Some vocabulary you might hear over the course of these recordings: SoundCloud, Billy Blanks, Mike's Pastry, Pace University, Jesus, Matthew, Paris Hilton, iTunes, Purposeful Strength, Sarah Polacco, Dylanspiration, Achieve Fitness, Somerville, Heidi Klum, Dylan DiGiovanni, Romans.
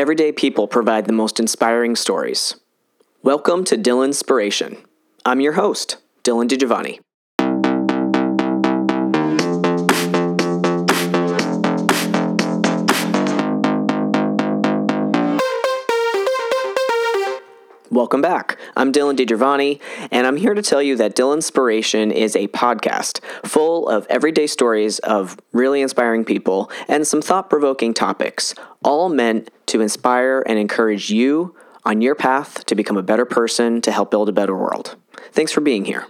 Everyday people provide the most inspiring stories. Welcome to Dylanspiration. I'm your host, Dylan DiGiovanni. Welcome back. I'm Dylan DiGiovanni, and I'm here to tell you that Dylanspiration is a podcast full of everyday stories of really inspiring people and some thought-provoking topics, all meant to inspire and encourage you on your path to become a better person to help build a better world. Thanks for being here.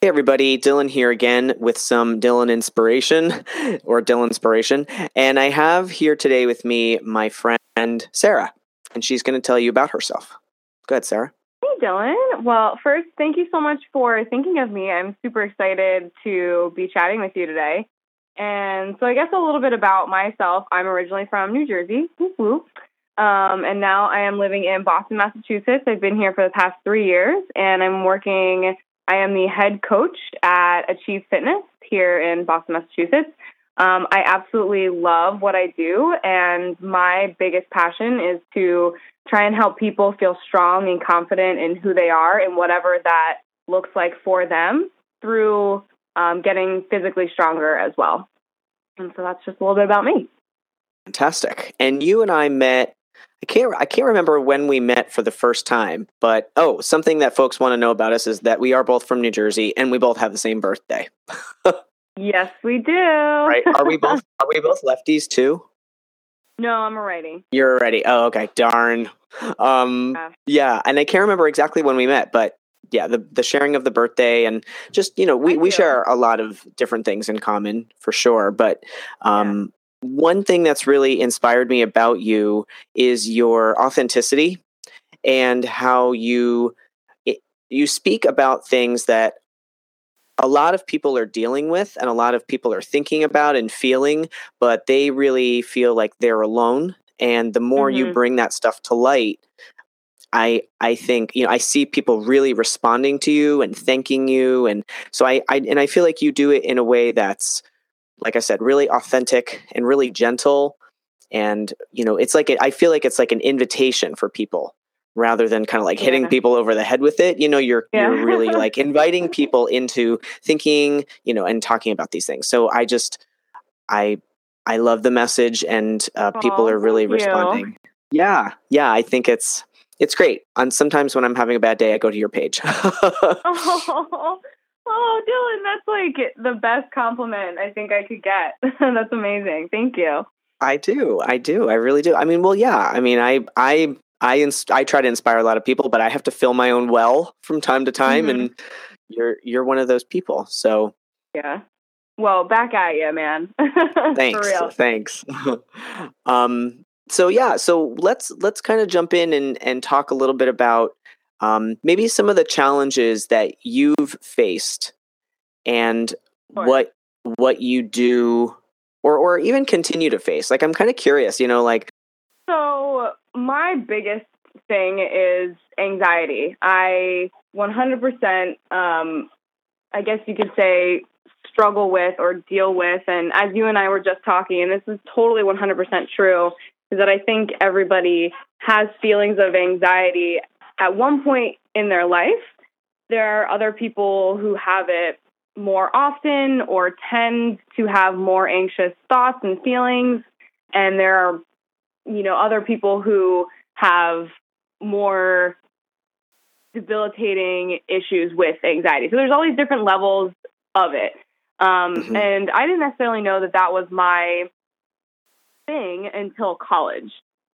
Hey everybody, Dylan here again with some Dylanspiration, and I have here today with me my friend Sarah, and she's going to tell you about herself. Go ahead, Sarah. Hey, Dylan. Well, first, thank you so much for thinking of me. I'm super excited to be chatting with you today. And so I guess a little bit about myself. I'm originally from New Jersey, and now I am living in Boston, Massachusetts. I've been here for the past 3 years, and I am the head coach at Achieve Fitness here in Boston, Massachusetts. I absolutely love what I do, and my biggest passion is to try and help people feel strong and confident in who they are and whatever that looks like for them through getting physically stronger as well. And so that's just a little bit about me. Fantastic. And you and I met, I can't remember when we met for the first time, but something that folks want to know about us is that we are both from New Jersey and we both have the same birthday. Yes, we do. Right? Are we both lefties too? No, I'm a righty. You're a righty. Oh, okay. Darn. Yeah. And I can't remember exactly when we met, but yeah, the sharing of the birthday and just, you know, we share a lot of different things in common for sure. But one thing that's really inspired me about you is your authenticity and how you speak about things that a lot of people are dealing with and a lot of people are thinking about and feeling, but they really feel like they're alone. And the more you bring that stuff to light, I think, you know, I see people really responding to you and thanking you. And so I feel like you do it in a way that's, like I said, really authentic and really gentle. And, you know, it's like, I feel like it's like an invitation for people rather than kind of like hitting people over the head with it. You know, you're really like inviting people into thinking, you know, and talking about these things. So I love the message, and people are really responding. Yeah. Yeah. I think it's great. And sometimes when I'm having a bad day, I go to your page. Oh, Dylan, that's like the best compliment I think I could get. That's amazing. Thank you. I do. I really do. I mean, well, yeah, I mean, I try to inspire a lot of people, but I have to fill my own well from time to time, and you're one of those people. So yeah, well, back at you, man. Thanks. So yeah, so let's kind of jump in and talk a little bit about maybe some of the challenges that you've faced and what you do or even continue to face. Like, I'm kind of curious, you know, like. So my biggest thing is anxiety. I 100%, I guess you could say, struggle with or deal with. And as you and I were just talking, and this is totally 100% true, is that I think everybody has feelings of anxiety at one point in their life. There are other people who have it more often or tend to have more anxious thoughts and feelings. And there are, you know, other people who have more debilitating issues with anxiety. So there's all these different levels of it. And I didn't necessarily know that that was my thing until college.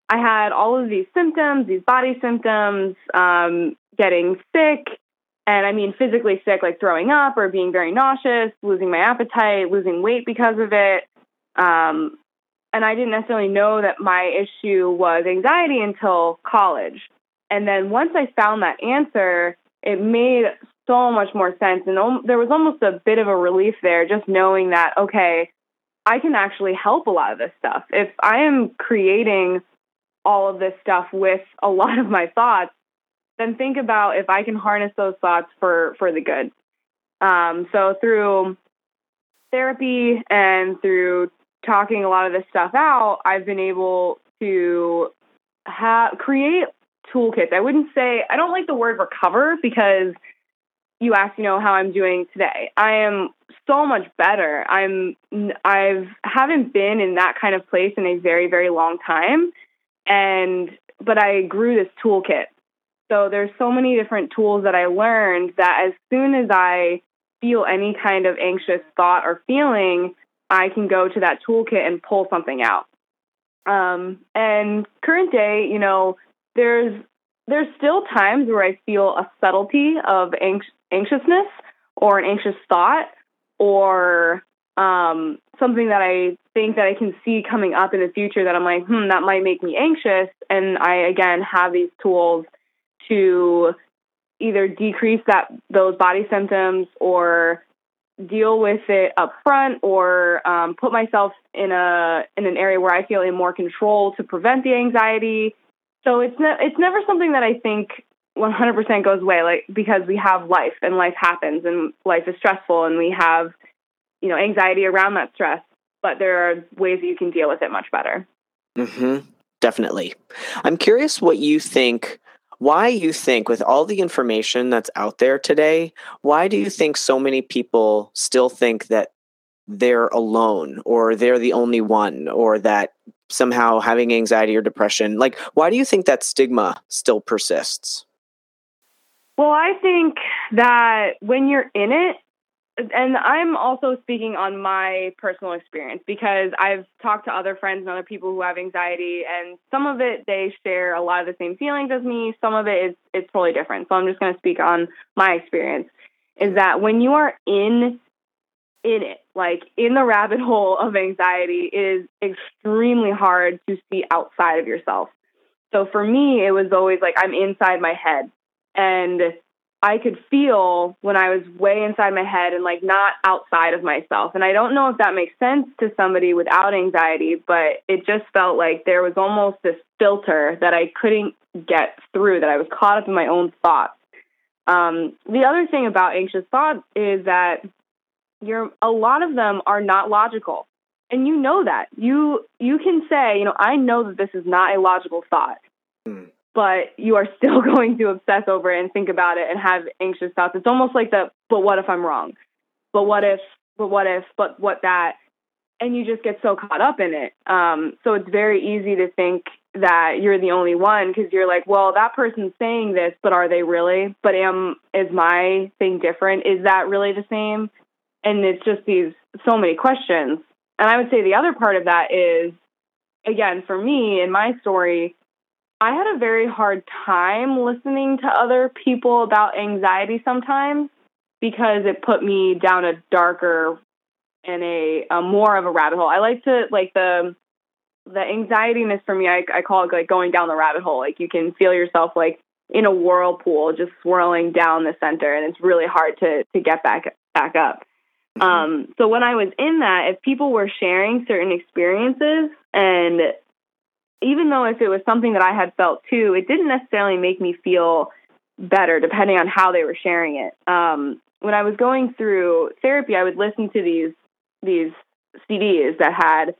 I had all of these symptoms, these body symptoms, getting sick, and I mean physically sick, like throwing up or being very nauseous, losing my appetite, losing weight because of it. And I didn't necessarily know that my issue was anxiety until college. And then once I found that answer, it made so much more sense. And there was almost a bit of a relief there, just knowing that, okay, I can actually help a lot of this stuff. If I am creating all of this stuff with a lot of my thoughts, then think about if I can harness those thoughts for the good. So through therapy and through talking a lot of this stuff out, I've been able to create toolkits. I wouldn't say, I don't like the word recover, because you asked, you know, how I'm doing today. I am so much better. I haven't been in that kind of place in a very, very long time. But I grew this toolkit. So there's so many different tools that I learned that as soon as I feel any kind of anxious thought or feeling, I can go to that toolkit and pull something out. And current day, you know, there's still times where I feel a subtlety of anxiousness or an anxious thought or something that I think that I can see coming up in the future that I'm like, that might make me anxious. And I, again, have these tools to either decrease those body symptoms or deal with it up front or put myself in an area where I feel in more control to prevent the anxiety. So it's never something that I think 100% goes away, like, because we have life and life happens and life is stressful and we have, you know, anxiety around that stress, but there are ways that you can deal with it much better. Mm-hmm. Definitely. I'm curious what you think, why you think with all the information that's out there today, why do you think so many people still think that they're alone or they're the only one or that somehow having anxiety or depression, like, why do you think that stigma still persists? Well, I think that when you're in it, and I'm also speaking on my personal experience because I've talked to other friends and other people who have anxiety, and some of it, they share a lot of the same feelings as me. Some of it it's totally different. So I'm just going to speak on my experience, is that when you are in it, like in the rabbit hole of anxiety, it is extremely hard to see outside of yourself. So for me, it was always like I'm inside my head, and I could feel when I was way inside my head and like not outside of myself. And I don't know if that makes sense to somebody without anxiety, but it just felt like there was almost this filter that I couldn't get through, that I was caught up in my own thoughts. The other thing about anxious thoughts is that a lot of them are not logical. And you know that. You can say, you know, I know that this is not a logical thought. Mm. But you are still going to obsess over it and think about it and have anxious thoughts. It's almost like but what if I'm wrong? But what if, and you just get so caught up in it. So it's very easy to think that you're the only one because you're like, well, that person's saying this, but are they really? But is my thing different? Is that really the same? And it's just so many questions. And I would say the other part of that is, again, for me in my story, I had a very hard time listening to other people about anxiety sometimes because it put me down a darker and a more of a rabbit hole. I like to, like, the anxietiness for me, I call it like going down the rabbit hole. Like you can feel yourself like in a whirlpool just swirling down the center, and it's really hard to get back up. Mm-hmm. So when I was in that, if people were sharing certain experiences and even though if it was something that I had felt too, it didn't necessarily make me feel better depending on how they were sharing it. When I was going through therapy, I would listen to these CDs that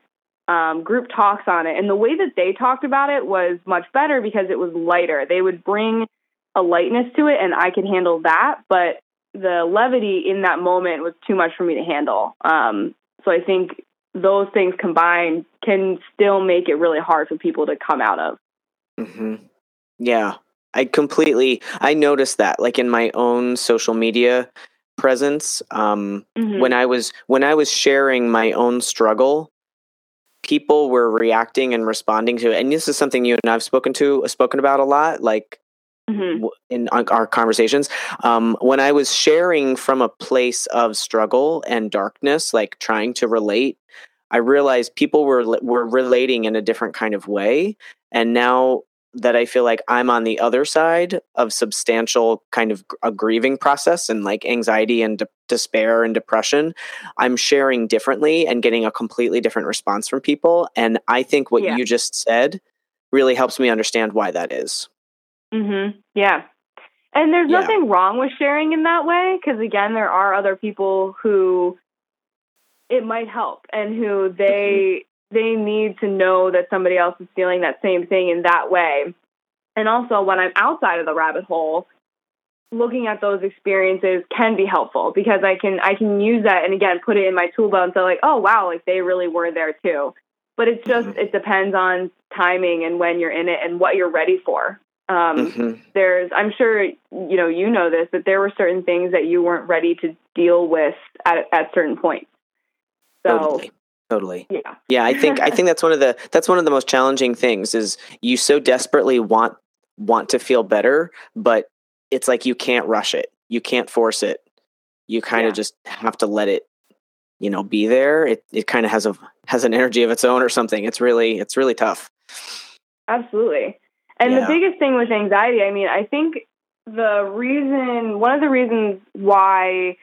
had group talks on it. And the way that they talked about it was much better because it was lighter. They would bring a lightness to it, and I could handle that. But the levity in that moment was too much for me to handle. So I think those things combined can still make it really hard for people to come out of. Mm-hmm. Yeah, I noticed that like in my own social media presence, mm-hmm. when I was sharing my own struggle, people were reacting and responding to it. And this is something you and I've spoken about a lot, like mm-hmm. in our conversations. When I was sharing from a place of struggle and darkness, like trying to relate, I realized people were relating in a different kind of way. And now that I feel like I'm on the other side of substantial kind of a grieving process and like anxiety and despair and depression, I'm sharing differently and getting a completely different response from people. And I think what you just said really helps me understand why that is. Mm-hmm. Yeah. And there's nothing wrong with sharing in that way, because again, there are other people who it might help and who they they need to know that somebody else is feeling that same thing in that way. And also, when I'm outside of the rabbit hole, looking at those experiences can be helpful, because I can use that and, again, put it in my tool belt and say, like, oh, wow, like they really were there too. But it's just, it depends on timing and when you're in it and what you're ready for. I'm sure, you know this, but there were certain things that you weren't ready to deal with at certain points. So Totally. Yeah. I think that's one of the most challenging things is you so desperately want to feel better, but it's like, you can't rush it. You can't force it. You kind of just have to let it, be there. It kind of has an energy of its own or something. It's really tough. Absolutely. And the biggest thing with anxiety, I mean, I think one of the reasons why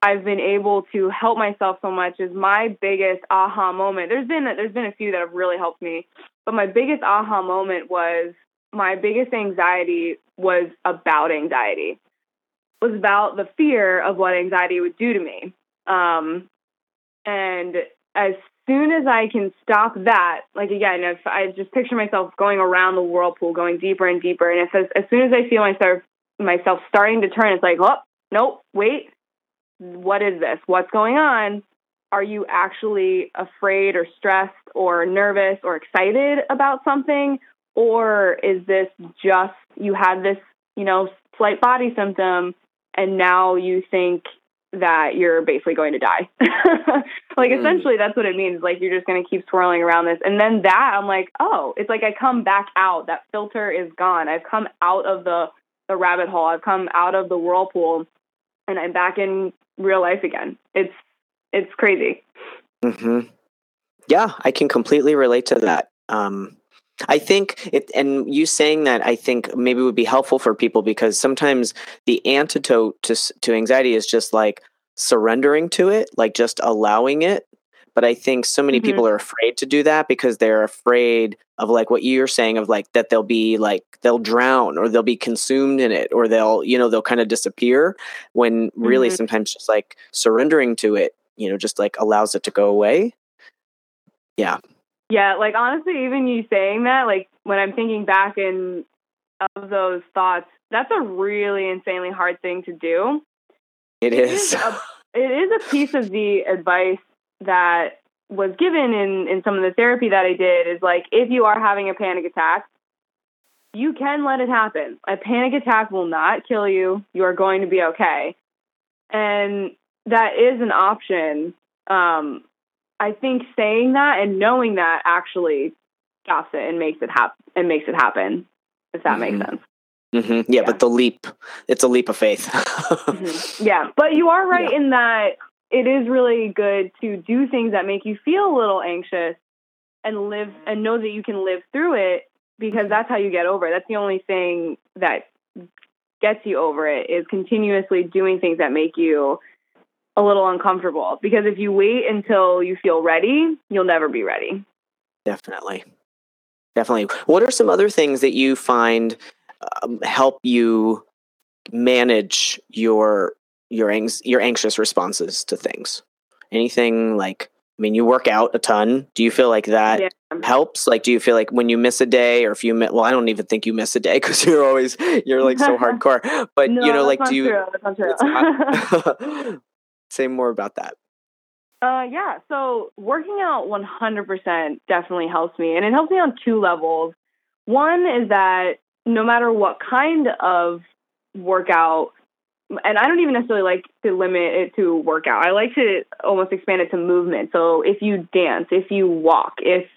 I've been able to help myself so much is my biggest aha moment. There's been a few that have really helped me, but my biggest aha moment was my biggest anxiety was about anxiety. It was about the fear of what anxiety would do to me. And as soon as I can stop that, like, again, if I just picture myself going around the whirlpool, going deeper and deeper. And if as soon as I feel myself starting to turn, it's like, oh, nope, wait, what is this? What's going on? Are you actually afraid or stressed or nervous or excited about something? Or is this just, you had this, slight body symptom and now you think that you're basically going to die. Like, essentially that's what it means. Like, you're just going to keep swirling around this. And then that, I'm like, oh, it's like I come back out. That filter is gone. I've come out of the rabbit hole. I've come out of the whirlpool and I'm back in real life again. It's crazy. Mm-hmm. Yeah, I can completely relate to that. I think it, and you saying that, I think maybe would be helpful for people, because sometimes the antidote to anxiety is just like surrendering to it, like just allowing it. But I think so many people are afraid to do that because they're afraid of, like, what you're saying of, like, that they'll be like, they'll drown or they'll be consumed in it, or they'll kind of disappear, when really sometimes just like surrendering to it, just like allows it to go away. Yeah. Yeah, like, honestly, even you saying that, like, when I'm thinking back of those thoughts, that's a really insanely hard thing to do. It is a piece of the advice that was given in some of the therapy that I did, is like, if you are having a panic attack, you can let it happen. A panic attack will not kill you. You are going to be okay. And that is an option. I think saying that and knowing that actually stops it and makes it happen. If that makes sense. Mm-hmm. Yeah, but it's a leap of faith. Yeah, but you are right in that it is really good to do things that make you feel a little anxious and live and know that you can live through it, because that's how you get over it. That's the only thing that gets you over it, is continuously doing things that make you a little uncomfortable, because if you wait until you feel ready, you'll never be ready. Definitely. What are some other things that you find help you manage your anxious responses to things? Anything like, I mean, you work out a ton. Do you feel like that helps? Like, do you feel like when you miss a day, or if you I don't even think you miss a day, because you're like so hardcore, but no, that's not true. Say more about that. Yeah. So working out 100% definitely helps me. And it helps me on two levels. One is that no matter what kind of workout, and I don't even necessarily like to limit it to workout. I like to almost expand it to movement. So if you dance, if you walk, if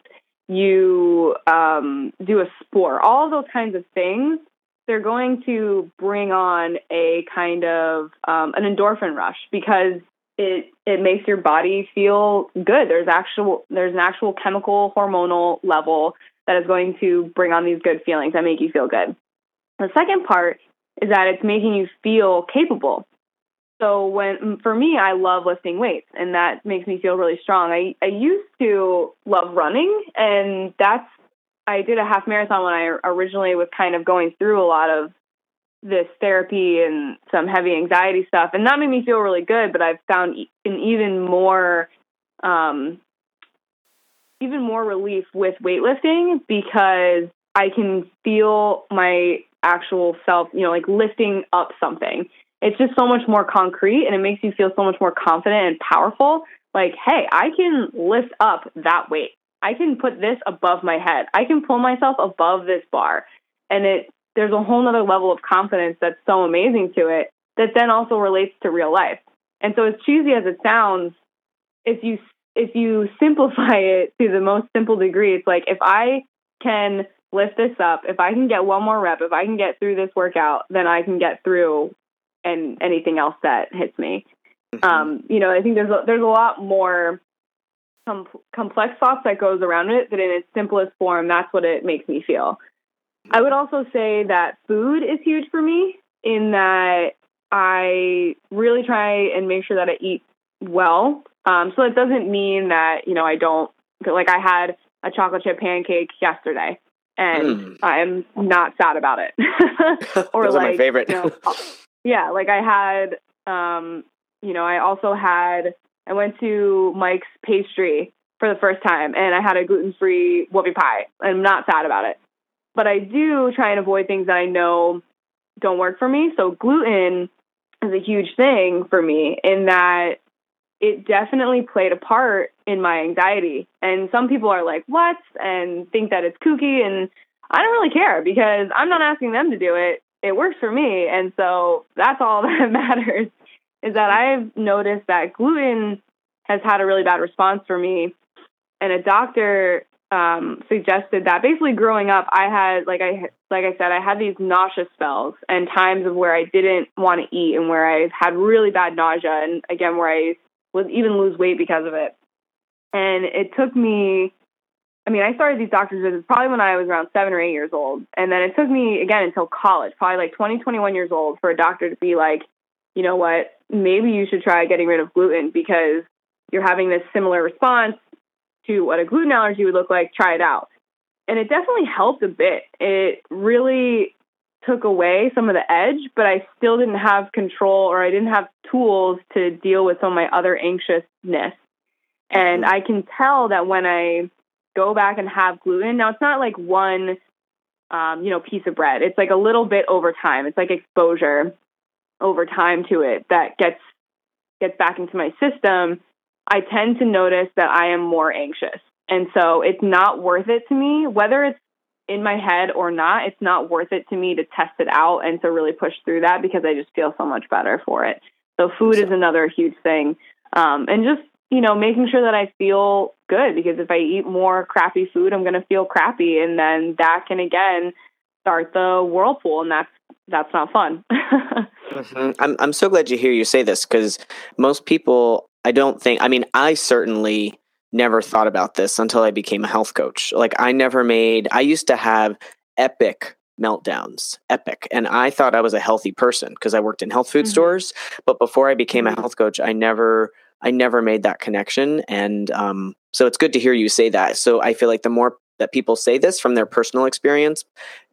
you do a sport, all those kinds of things, they're going to bring on a kind of an endorphin rush, because it makes your body feel good. There's an actual chemical hormonal level that is going to bring on these good feelings that make you feel good. The second part is that it's making you feel capable. So for me, I love lifting weights, and that makes me feel really strong. I used to love running, and I did a half marathon when I originally was kind of going through a lot of this therapy and some heavy anxiety stuff. And that made me feel really good, but I've found an even more even more relief with weightlifting because I can feel my actual self, you know, like lifting up something. It's just so much more concrete, and it makes you feel so much more confident and powerful. Like, hey, I can lift up that weight. I can put this above my head. I can pull myself above this bar. And there's a whole nother level of confidence that's so amazing to it that then also relates to real life. And so as cheesy as it sounds, if you simplify it to the most simple degree, it's like, if I can lift this up, if I can get one more rep, if I can get through this workout, then I can get through and anything else that hits me. Mm-hmm. You know, I think there's a lot more complex thoughts that goes around it, but in its simplest form, that's what it makes me feel. I would also say that food is huge for me, in that I really try and make sure that I eat well. So it doesn't mean that, you know, I don't, like, I had a chocolate chip pancake yesterday and I'm not sad about it. Or those, like, are my favorite. You know, yeah. Like, I had, you know, I went to Mike's Pastry for the first time and I had a gluten-free whoopie pie. I'm not sad about it, but I do try and avoid things that I know don't work for me. So gluten is a huge thing for me, in that it definitely played a part in my anxiety. And some people are like, what? And think that it's kooky. And I don't really care, because I'm not asking them to do it. It works for me. And so that's all that matters, is that I've noticed that gluten has had a really bad response for me. And a doctor suggested that basically growing up, I had, like I said, I had these nausea spells and times of where I didn't want to eat and where I had really bad nausea. And again, where I would even lose weight because of it. And it took me, I mean, I started these doctor's visits probably when I was around 7 or 8 years old. And then it took me, again, until college, probably like 20, 21 years old, for a doctor to be like, you know what, maybe you should try getting rid of gluten, because you're having this similar response to what a gluten allergy would look like. Try it out. And it definitely helped a bit. It really took away some of the edge, but I still didn't have control, or I didn't have tools to deal with some of my other anxiousness. And I can tell that when I go back and have gluten, now it's not like one, you know, piece of bread. It's like a little bit over time. It's like exposure over time to it that gets back into my system. I tend to notice that I am more anxious. And so it's not worth it to me, whether it's in my head or not. It's not worth it to me to test it out and to really push through that, because I just feel so much better for it. So food is another huge thing. And just, you know, making sure that I feel good, because if I eat more crappy food, I'm going to feel crappy. And then that can, again, start the whirlpool. And that's not fun. Mm-hmm. I'm so glad to hear you say this, because most people, I certainly never thought about this until I became a health coach. Like, I used to have epic meltdowns. And I thought I was a healthy person because I worked in health food stores. But before I became a health coach, I never made that connection. And so it's good to hear you say that. So I feel like the more that people say this from their personal experience,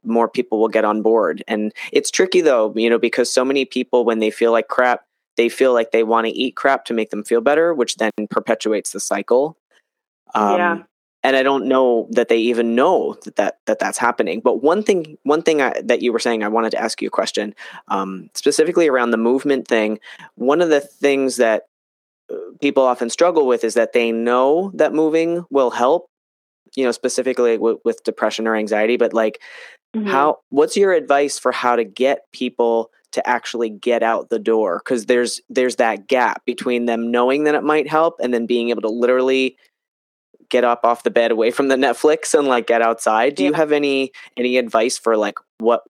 more people will get on board. And it's tricky though, you know, because so many people, when they feel like crap, they feel like they want to eat crap to make them feel better, which then perpetuates the cycle. Yeah. And I don't know that they even know that's happening. But one thing that you were saying, I wanted to ask you a question, specifically around the movement thing. One of the things that people often struggle with is that they know that moving will help, you know, specifically with depression or anxiety, but like, what's your advice for how to get people to actually get out the door? Because there's that gap between them knowing that it might help and then being able to literally get up off the bed, away from the Netflix, and like get outside. Do you have any advice for like what,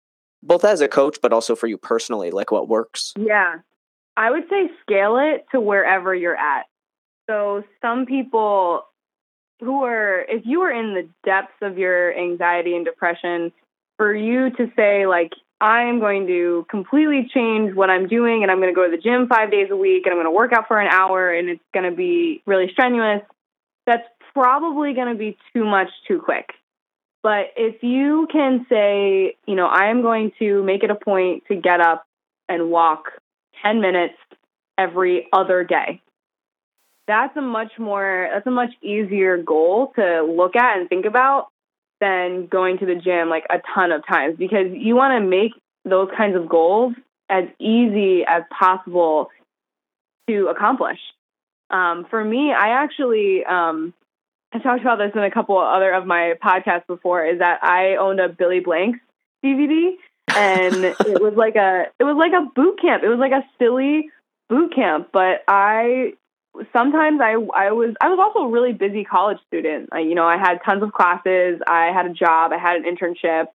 both as a coach, but also for you personally, like what works? Yeah, I would say scale it to wherever you're at. So some people if you are in the depths of your anxiety and depression, for you to say like, I'm going to completely change what I'm doing and I'm going to go to the gym 5 days a week and I'm going to work out for an hour and it's going to be really strenuous, that's probably going to be too much too quick. But if you can say, you know, I am going to make it a point to get up and walk 10 minutes every other day, that's a much easier goal to look at and think about than going to the gym like a ton of times, because you want to make those kinds of goals as easy as possible to accomplish. For me, I actually, I talked about this in a couple other of my podcasts before, is that I owned a Billy Blanks DVD, and it was like a boot camp. It was like a silly boot camp, but I was also a really busy college student. I had tons of classes. I had a job. I had an internship.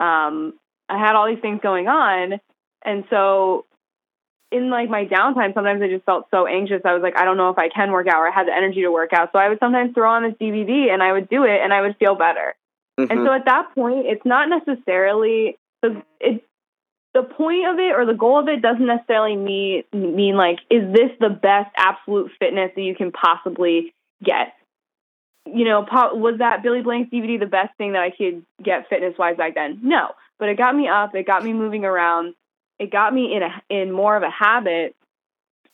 I had all these things going on. And so in like my downtime, sometimes I just felt so anxious. I was like, I don't know if I can work out, or I had the energy to work out. So I would sometimes throw on this DVD and I would do it and I would feel better. Mm-hmm. And so at that point, it's not necessarily the point of it or the goal of it doesn't necessarily mean like, is this the best absolute fitness that you can possibly get? Was that Billy Blanks DVD the best thing that I could get fitness-wise back then? No, but it got me up. It got me moving around. It got me in more of a habit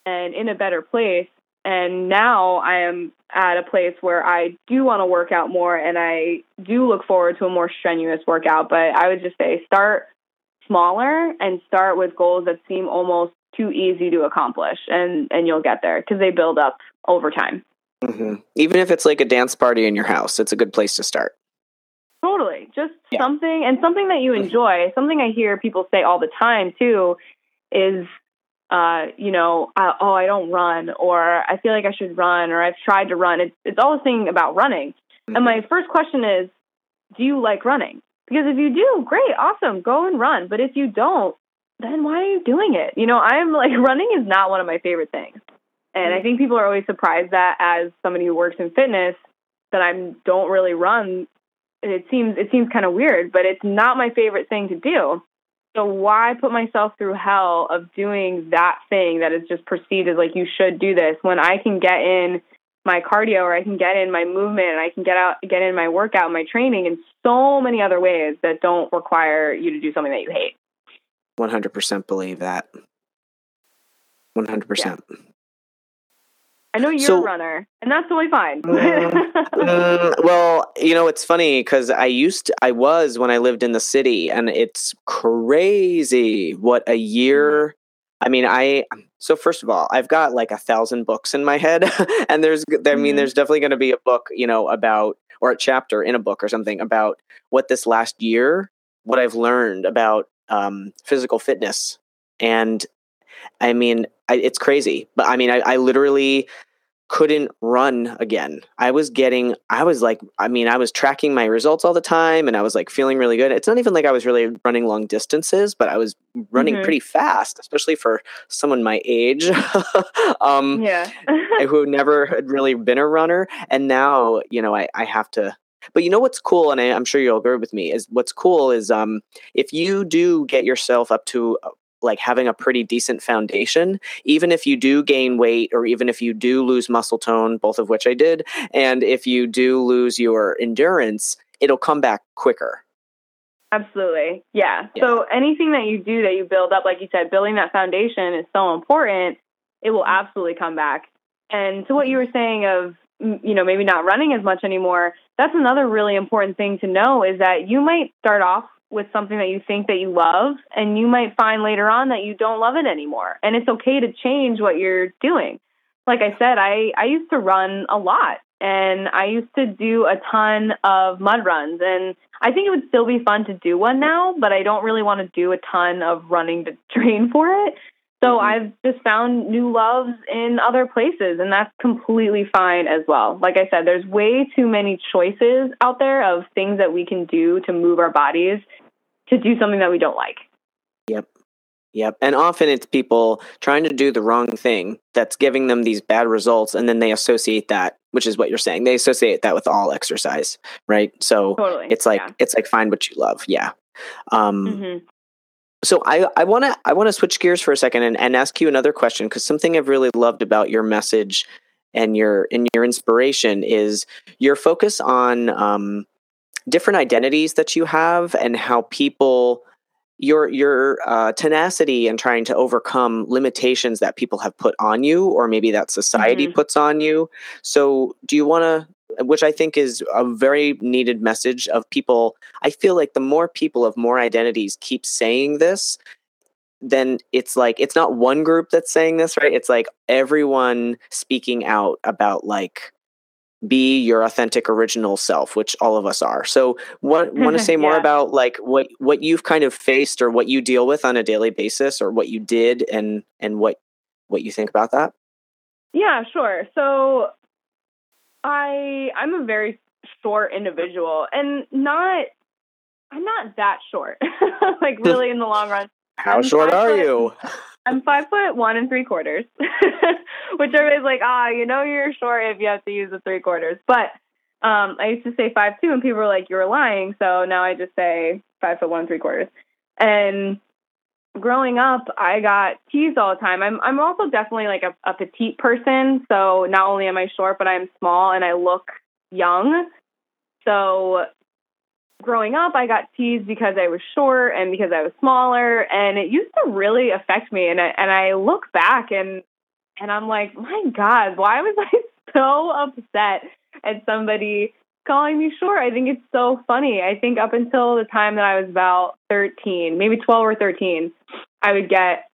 and in a better place. And now I am at a place where I do want to work out more, and I do look forward to a more strenuous workout. But I would just say start smaller and start with goals that seem almost too easy to accomplish, and you'll get there because they build up over time. Mm-hmm. Even if it's like a dance party in your house, it's a good place to start. Totally. Something that you enjoy. Something I hear people say all the time too is, I don't run, or I feel like I should run, or I've tried to run. It's all a thing about running. Mm-hmm. And my first question is, do you like running? Because if you do, great, awesome, go and run. But if you don't, then why are you doing it? I'm like, running is not one of my favorite things. And I think people are always surprised that as somebody who works in fitness, that I don't really run. And it seems kind of weird, but it's not my favorite thing to do. So why put myself through hell of doing that thing that is just perceived as like, you should do this, when I can get in my cardio, or I can get in my movement, and I can get in my workout, my training in so many other ways that don't require you to do something that you hate. 100% believe that. 100%. Yeah. I know you're a runner, and that's totally fine. Well, it's funny because I was when I lived in the city, and it's crazy what a year. So first of all, I've got like 1,000 books in my head, and there's definitely going to be a book, about, or a chapter in a book or something about what this last year, what I've learned about physical fitness. And it's crazy, but I literally couldn't run again. I was tracking my results all the time, and I was like feeling really good. It's not even like I was really running long distances, but I was running pretty fast, especially for someone my age, who never had really been a runner. And now, I have to, but what's cool, and I'm sure you'll agree with me, is what's cool is, if you do get yourself up to like having a pretty decent foundation, even if you do gain weight, or even if you do lose muscle tone, both of which I did, and if you do lose your endurance, it'll come back quicker. Absolutely. Yeah. So anything that you do that you build up, like you said, building that foundation is so important. It will absolutely come back. And to what you were saying of, maybe not running as much anymore, that's another really important thing to know, is that you might start off with something that you think that you love, and you might find later on that you don't love it anymore. And it's okay to change what you're doing. Like I said, I used to run a lot, and I used to do a ton of mud runs, and I think it would still be fun to do one now, but I don't really want to do a ton of running to train for it. So I've just found new loves in other places, and that's completely fine as well. Like I said, there's way too many choices out there of things that we can do to move our bodies to do something that we don't like. Yep. And often it's people trying to do the wrong thing that's giving them these bad results, and then they associate that, which is what you're saying. They associate that with all exercise, right? So totally. It's like, find what you love. Yeah. So I want to switch gears for a second and ask you another question, because something I've really loved about your message and your inspiration is your focus on different identities that you have, and how people your tenacity and trying to overcome limitations that people have put on you, or maybe that society puts on you. So do you want to, which I think is a very needed message of people. I feel like the more people of more identities keep saying this, then it's like, it's not one group that's saying this, right? It's like everyone speaking out about like, be your authentic original self, which all of us are. So what want to say more about like what you've kind of faced or what you deal with on a daily basis or what you did and what you think about that? Yeah, sure. So I'm a very short individual and I'm not that short, like really in the long run. How short are you? I'm 5'1 3/4", which everybody's like, you know, you're short if you have to use the 3/4. But I used to say 5'2", and people were like, you're lying. So now I just say 5'1 3/4". And growing up, I got teased all the time. I'm also definitely like a petite person. So not only am I short, but I'm small and I look young. So growing up, I got teased because I was short and because I was smaller, and it used to really affect me. And I look back and I'm like, my God, why was I so upset at somebody calling me short? I think it's so funny. I think up until the time that I was about 13, maybe 12 or 13, I would get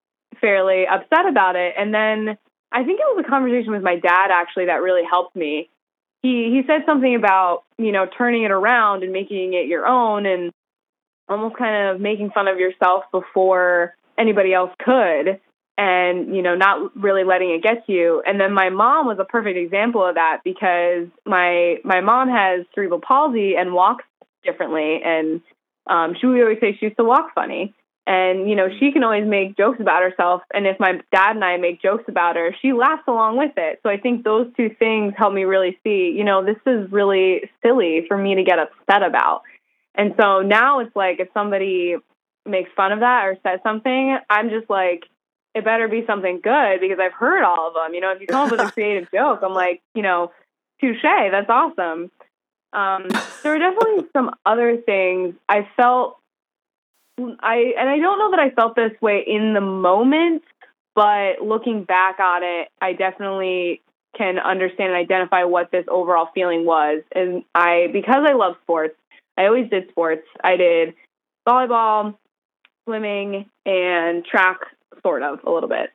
fairly upset about it. And then I think it was a conversation with my dad actually that really helped me. He said something about, you know, turning it around and making it your own and almost kind of making fun of yourself before anybody else could and, you know, not really letting it get to you. And then my mom was a perfect example of that because my mom has cerebral palsy and walks differently. And she would always say she used to walk funny. And, you know, she can always make jokes about herself. And if my dad and I make jokes about her, she laughs along with it. So I think those two things help me really see, you know, this is really silly for me to get upset about. And so now it's like if somebody makes fun of that or says something, I'm just like, it better be something good because I've heard all of them. You know, if you come up with a creative joke, I'm like, you know, touche, that's awesome. There were definitely some other things I felt. I don't know that I felt this way in the moment, but looking back on it, I definitely can understand and identify what this overall feeling was. And because I love sports, I always did sports. I did volleyball, swimming, and track, sort of, a little bit.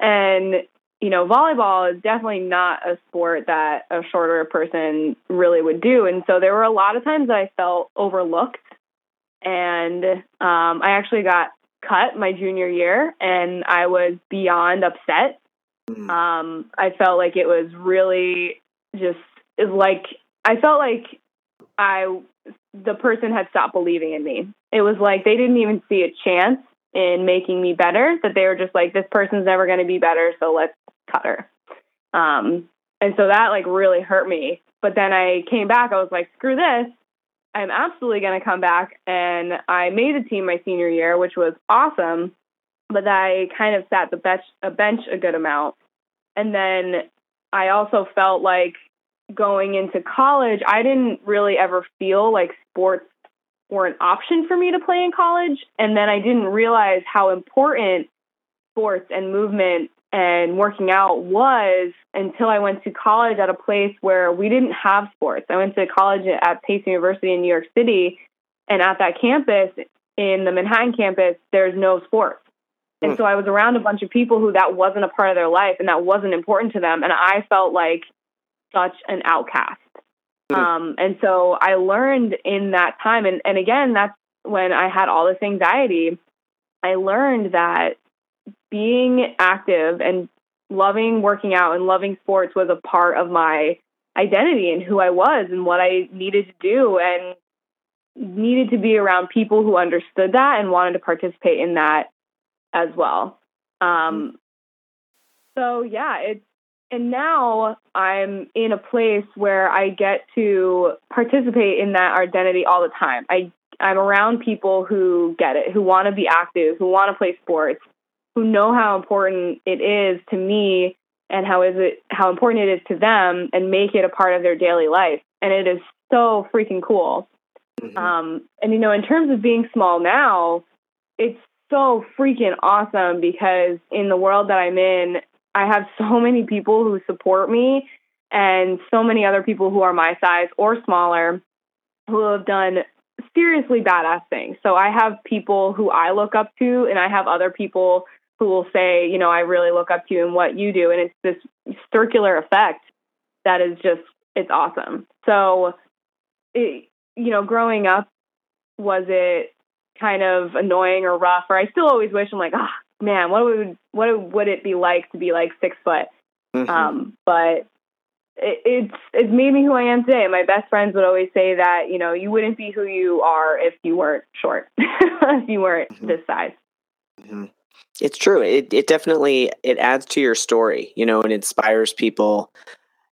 And, you know, volleyball is definitely not a sport that a shorter person really would do. And so there were a lot of times that I felt overlooked. And I actually got cut my junior year, and I was beyond upset. I felt like it was really just like I felt like the person had stopped believing in me. It was like they didn't even see a chance in making me better, that they were just like, this person's never going to be better, so let's cut her. And so that like really hurt me. But then I came back. I was like, screw this. I'm absolutely going to come back, and I made the team my senior year, which was awesome, but I kind of sat a bench a good amount. And then I also felt like going into college, I didn't really ever feel like sports were an option for me to play in college, and then I didn't realize how important sports and movement and working out was until I went to college at a place where we didn't have sports. I went to college at Pace University in New York City, and at that campus, in the Manhattan campus, there's no sports. And so I was around a bunch of people who that wasn't a part of their life and that wasn't important to them, and I felt like such an outcast. And so I learned in that time, and again, that's when I had all this anxiety, I learned that being active and loving working out and loving sports was a part of my identity and who I was and what I needed to do and needed to be around people who understood that and wanted to participate in that as well. So yeah, and now I'm in a place where I get to participate in that identity all the time. I'm around people who get it, who want to be active, who want to play sports, who know how important it is to me and how important it is to them and make it a part of their daily life. And it is so freaking cool. And, you know, in terms of being small now, it's so freaking awesome because in the world that I'm in, I have so many people who support me and so many other people who are my size or smaller who have done seriously badass things. So I have people who I look up to, and I have other people who will say, you know, I really look up to you and what you do. And it's this circular effect that is just, it's awesome. So, it, you know, growing up, was it kind of annoying or rough? Or I still always wish, I'm like, ah, oh, man, what would it be like to be like 6 foot? Mm-hmm. But it's made me who I am today. My best friends would always say that, you know, you wouldn't be who you are if you weren't short, if you weren't mm-hmm. this size. Mm-hmm. It's true. It definitely, it adds to your story, you know, and inspires people.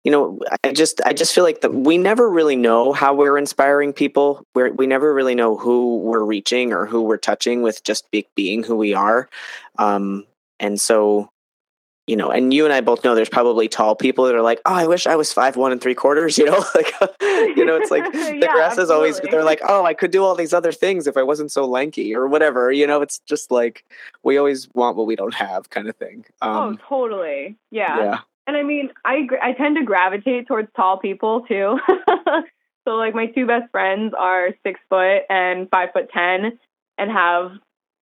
You know, I just feel like we never really know how we're inspiring people. We never really know who we're reaching or who we're touching with just being who we are. And so, you know, and you and I both know there's probably tall people that are like, oh, I wish I was 5'1" and 3/4", you know, like, you know, it's like the yeah, grass is always, they're like, oh, I could do all these other things if I wasn't so lanky or whatever, you know, it's just like, we always want what we don't have kind of thing. Oh, totally. Yeah. Yeah. And I mean, I tend to gravitate towards tall people too. So like my two best friends are 6 foot and 5'10", and have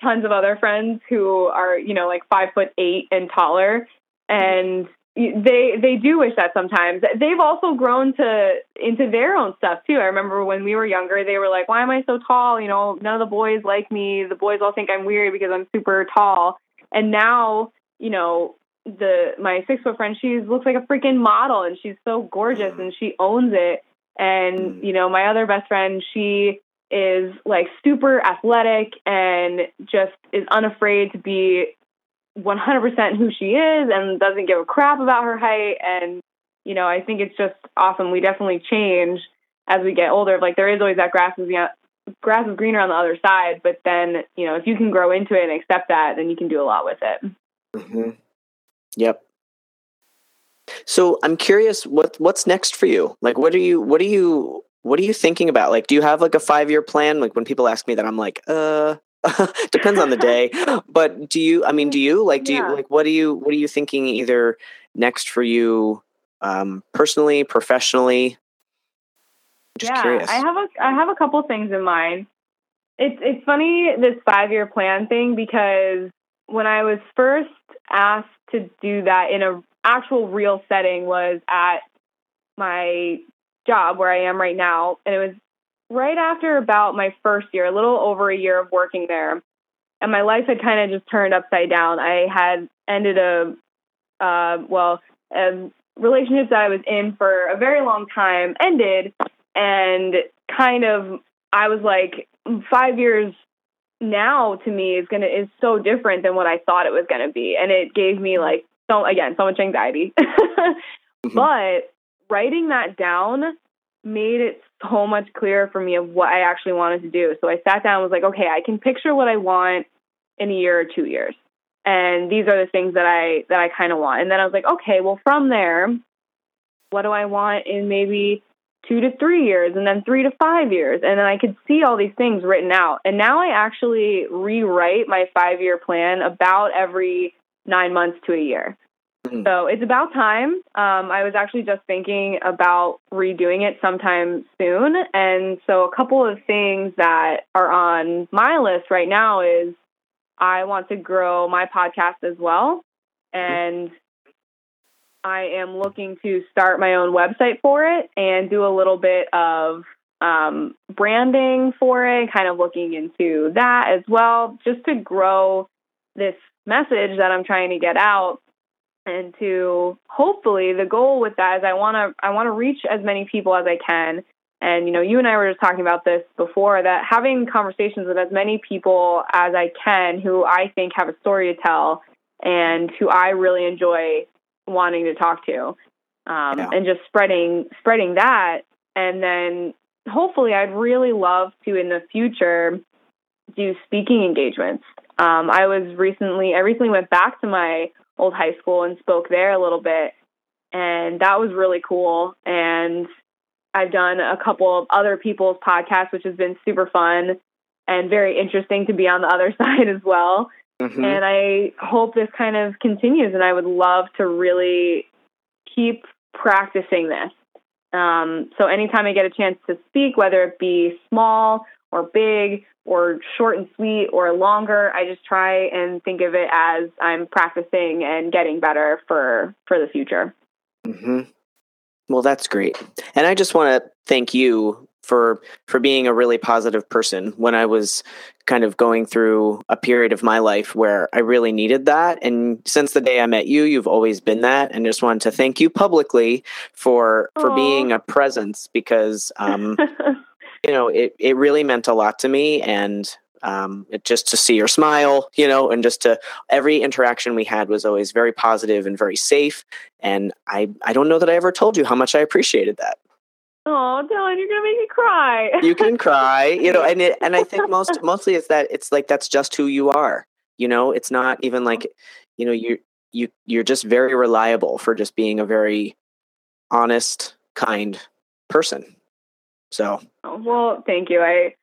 tons of other friends who are, you know, like 5'8" and taller. And they do wish that sometimes. They've also grown into their own stuff too. I remember when we were younger, they were like, why am I so tall? You know, none of the boys like me. The boys all think I'm weird because I'm super tall. And now, you know, my 6 foot friend, she looks like a freaking model, and she's so gorgeous and she owns it. And, you know, my other best friend, she is like super athletic and just is unafraid to be 100% who she is and doesn't give a crap about her height. And, you know, I think it's just awesome. We definitely change as we get older. Like, there is always that grass is greener on the other side, but then, you know, if you can grow into it and accept that, then you can do a lot with it. Mm-hmm. Yep. So I'm curious, what's next for you? Like, what are you thinking about? Like, do you have like a 5-year plan? Like, when people ask me that, I'm like, depends on the day. But what are you thinking either next for you, personally, professionally? Just curious. I have a couple things in mind. It's funny, this 5-year plan thing, because when I was first asked to do that in an actual real setting was at my job where I am right now. And it was right after about my first year, a little over a year of working there. And my life had kind of just turned upside down. I had ended a relationship that I was in for a very long time ended. And kind of, I was like, 5 years now to me is so different than what I thought it was going to be. And it gave me like, so much anxiety, mm-hmm. but writing that down made it so much clearer for me of what I actually wanted to do. So I sat down and was like, okay, I can picture what I want in a year or 2 years. And these are the things that I kind of want. And then I was like, okay, well, from there, what do I want in maybe 2 to 3 years, and then 3 to 5 years. And then I could see all these things written out. And now I actually rewrite my 5-year plan about every 9 months to a year. Mm-hmm. So it's about time. I was actually just thinking about redoing it sometime soon. And so a couple of things that are on my list right now is I want to grow my podcast as well. And mm-hmm. I am looking to start my own website for it and do a little bit of branding for it, kind of looking into that as well, just to grow this message that I'm trying to get out. And to hopefully, the goal with that is I want to reach as many people as I can. And, you know, you and I were just talking about this before, that having conversations with as many people as I can who I think have a story to tell and who I really enjoy wanting to talk to, and just spreading that. And then hopefully I'd really love to, in the future, do speaking engagements. I recently went back to my old high school and spoke there a little bit, and that was really cool. And I've done a couple of other people's podcasts, which has been super fun. and very interesting to be on the other side as well. Mm-hmm. And I hope this kind of continues, and I would love to really keep practicing this. So anytime I get a chance to speak, whether it be small or big or short and sweet or longer, I just try and think of it as I'm practicing and getting better for the future. Mm-hmm. Well, that's great. And I just want to thank you for being a really positive person. When I was kind of going through a period of my life where I really needed that, and since the day I met you, you've always been that. And just wanted to thank you publicly for being a presence, because, you know, it really meant a lot to me. And just to see your smile, you know, and just to every interaction we had was always very positive and very safe. And I don't know that I ever told you how much I appreciated that. Oh, Dylan, you're going to make me cry. You can cry, you know, and I think mostly it's that it's like, that's just who you are. You know, it's not even like, you know, you're just very reliable for just being a very honest, kind person. So. Well, thank you. I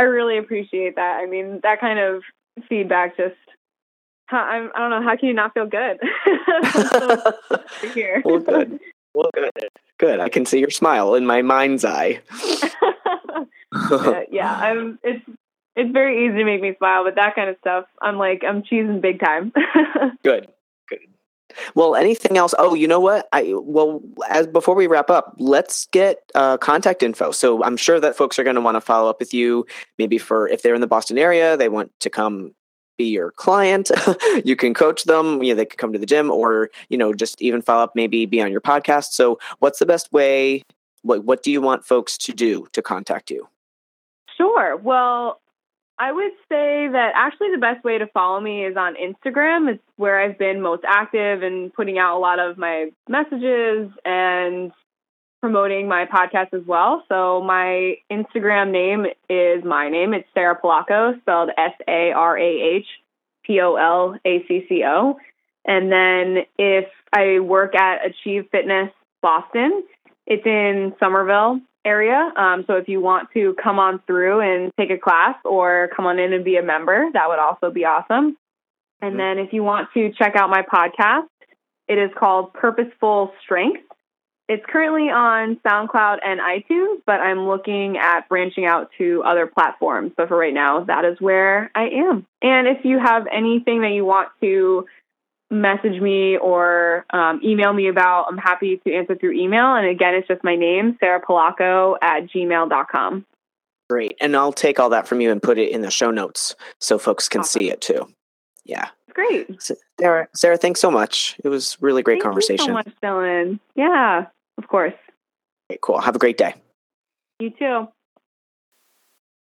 really appreciate that. I mean, that kind of feedback just, I don't know, how can you not feel good? Well, good. Well, good. I can see your smile in my mind's eye. Yeah, it's very easy to make me smile, but that kind of stuff, I'm cheesing big time. Good. Well, anything else? Oh, you know what? Before we wrap up, let's get contact info. So I'm sure that folks are going to want to follow up with you, maybe for if they're in the Boston area, they want to come be your client. You can coach them. You know, they can come to the gym, or, you know, just even follow up, maybe be on your podcast. So what's the best way? What do you want folks to do to contact you? Sure. Well, I would say that actually the best way to follow me is on Instagram. It's where I've been most active and putting out a lot of my messages and promoting my podcast as well. So my Instagram name is my name. It's Sarah Polacco, spelled SarahPolacco. And then if I work at Achieve Fitness Boston, it's in Somerville area. So if you want to come on through and take a class or come on in and be a member, that would also be awesome. And then if you want to check out my podcast, it is called Purposeful Strength. It's currently on SoundCloud and iTunes, but I'm looking at branching out to other platforms. But for right now, that is where I am. And if you have anything that you want to message me or email me about, I'm happy to answer through email. And again, it's just my name, sarahpolacco@gmail.com. Great. And I'll take all that from you and put it in the show notes so folks can see it too. Yeah. Great. Sarah, thanks so much. It was really great conversation. Thank you so much, Dylan. Yeah, of course. Okay, cool. Have a great day. You too.